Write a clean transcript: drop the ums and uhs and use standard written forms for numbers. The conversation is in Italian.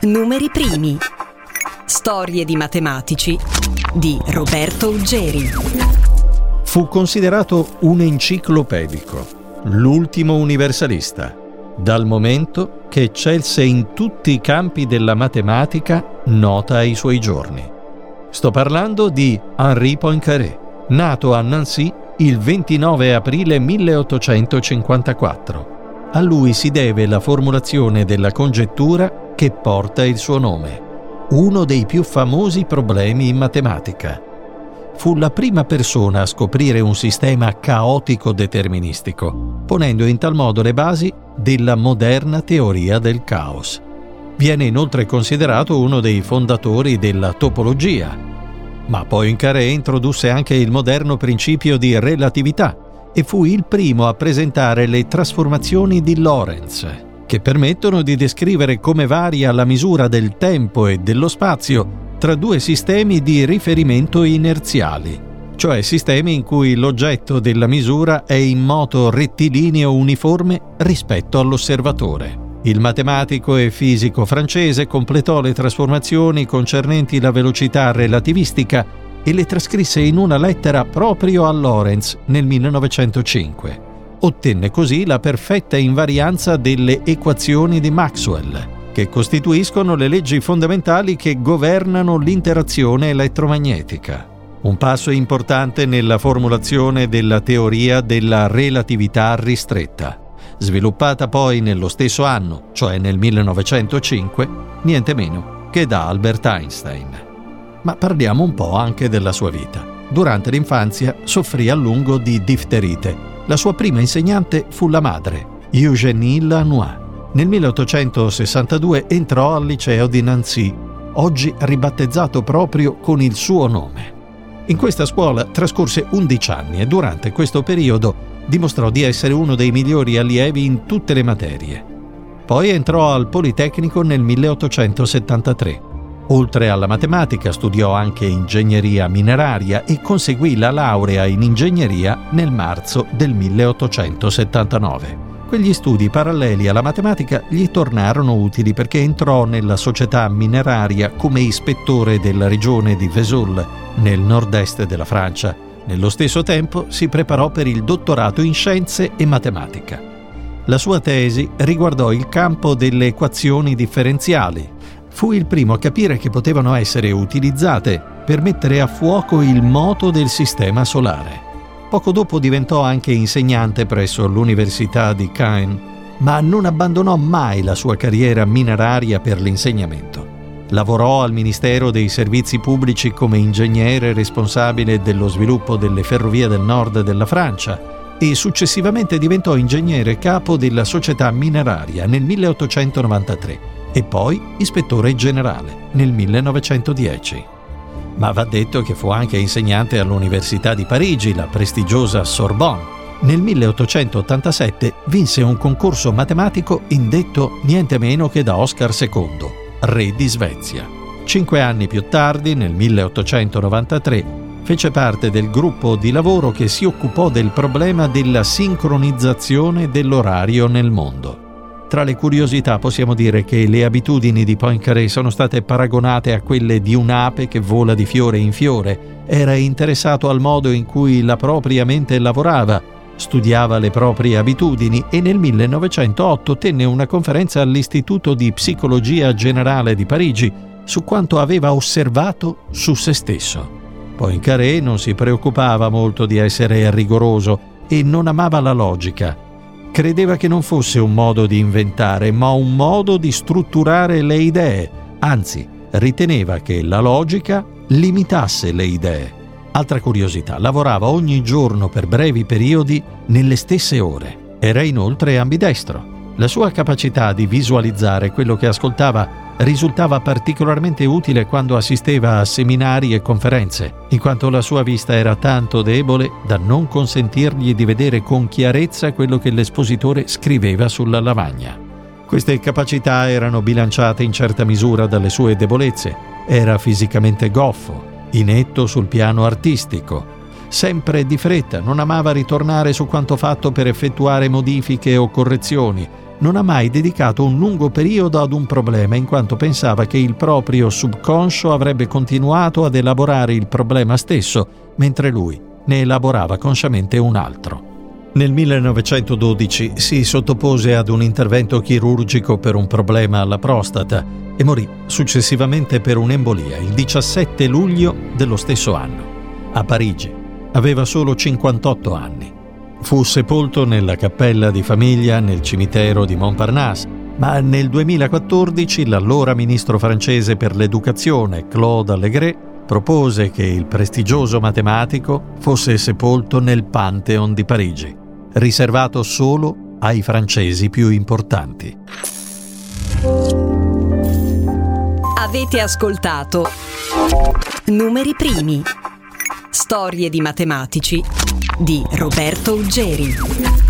Numeri primi. Storie di matematici di Roberto Uggeri. Fu considerato un enciclopedico, l'ultimo universalista, dal momento che eccelse in tutti i campi della matematica nota ai suoi giorni. Sto parlando di Henri Poincaré, nato a Nancy il 29 aprile 1854. A lui si deve la formulazione della congettura che porta il suo nome, uno dei più famosi problemi in matematica. Fu la prima persona a scoprire un sistema caotico deterministico, ponendo in tal modo le basi della moderna teoria del caos. Viene inoltre considerato uno dei fondatori della topologia, ma Poincaré introdusse anche il moderno principio di relatività, e fu il primo a presentare le trasformazioni di Lorentz, che permettono di descrivere come varia la misura del tempo e dello spazio tra due sistemi di riferimento inerziali, cioè sistemi in cui l'oggetto della misura è in moto rettilineo uniforme rispetto all'osservatore. Il matematico e fisico francese completò le trasformazioni concernenti la velocità relativistica e le trascrisse in una lettera proprio a Lorentz nel 1905. Ottenne così la perfetta invarianza delle equazioni di Maxwell, che costituiscono le leggi fondamentali che governano l'interazione elettromagnetica. Un passo importante nella formulazione della teoria della relatività ristretta, sviluppata poi nello stesso anno, cioè nel 1905, niente meno che da Albert Einstein. Ma parliamo un po' anche della sua vita. Durante l'infanzia soffrì a lungo di difterite. La sua prima insegnante fu la madre, Eugénie Lanois. Nel 1862 entrò al liceo di Nancy, oggi ribattezzato proprio con il suo nome. In questa scuola trascorse 11 anni e durante questo periodo dimostrò di essere uno dei migliori allievi in tutte le materie. Poi entrò al Politecnico nel 1873. Oltre alla matematica studiò anche ingegneria mineraria e conseguì la laurea in ingegneria nel marzo del 1879. Quegli studi paralleli alla matematica gli tornarono utili perché entrò nella società mineraria come ispettore della regione di Vesoul, nel nord-est della Francia. Nello stesso tempo si preparò per il dottorato in scienze e matematica. La sua tesi riguardò il campo delle equazioni differenziali. Fu il primo a capire che potevano essere utilizzate per mettere a fuoco il moto del sistema solare. Poco dopo diventò anche insegnante presso l'Università di Caen, ma non abbandonò mai la sua carriera mineraria per l'insegnamento. Lavorò al Ministero dei Servizi Pubblici come ingegnere responsabile dello sviluppo delle ferrovie del nord della Francia e successivamente diventò ingegnere capo della società mineraria nel 1893. E poi ispettore generale nel 1910. Ma va detto che fu anche insegnante all'Università di Parigi, la prestigiosa Sorbonne. Nel 1887 vinse un concorso matematico indetto niente meno che da Oscar II, re di Svezia. 5 anni più tardi, nel 1893, fece parte del gruppo di lavoro che si occupò del problema della sincronizzazione dell'orario nel mondo. Tra le curiosità possiamo dire che le abitudini di Poincaré sono state paragonate a quelle di un'ape che vola di fiore in fiore. Era interessato al modo in cui la propria mente lavorava, studiava le proprie abitudini e nel 1908 tenne una conferenza all'Istituto di Psicologia Generale di Parigi su quanto aveva osservato su se stesso. Poincaré non si preoccupava molto di essere rigoroso e non amava la logica. Credeva che non fosse un modo di inventare, ma un modo di strutturare le idee. Anzi, riteneva che la logica limitasse le idee. Altra curiosità, lavorava ogni giorno per brevi periodi nelle stesse ore. Era inoltre ambidestro. La sua capacità di visualizzare quello che ascoltava risultava particolarmente utile quando assisteva a seminari e conferenze, in quanto la sua vista era tanto debole da non consentirgli di vedere con chiarezza quello che l'espositore scriveva sulla lavagna. Queste capacità erano bilanciate in certa misura dalle sue debolezze. Era fisicamente goffo, inetto sul piano artistico, sempre di fretta, non amava ritornare su quanto fatto per effettuare modifiche o correzioni, non ha mai dedicato un lungo periodo ad un problema, in quanto pensava che il proprio subconscio avrebbe continuato ad elaborare il problema stesso, mentre lui ne elaborava consciamente un altro. Nel 1912 si sottopose ad un intervento chirurgico per un problema alla prostata e morì successivamente per un'embolia il 17 luglio dello stesso anno. A Parigi aveva solo 58 anni. Fu sepolto nella cappella di famiglia nel cimitero di Montparnasse, ma nel 2014 l'allora ministro francese per l'educazione Claude Allègre propose che il prestigioso matematico fosse sepolto nel Pantheon di Parigi, riservato solo ai francesi più importanti. Avete ascoltato Numeri primi, storie di matematici di Roberto Uggeri.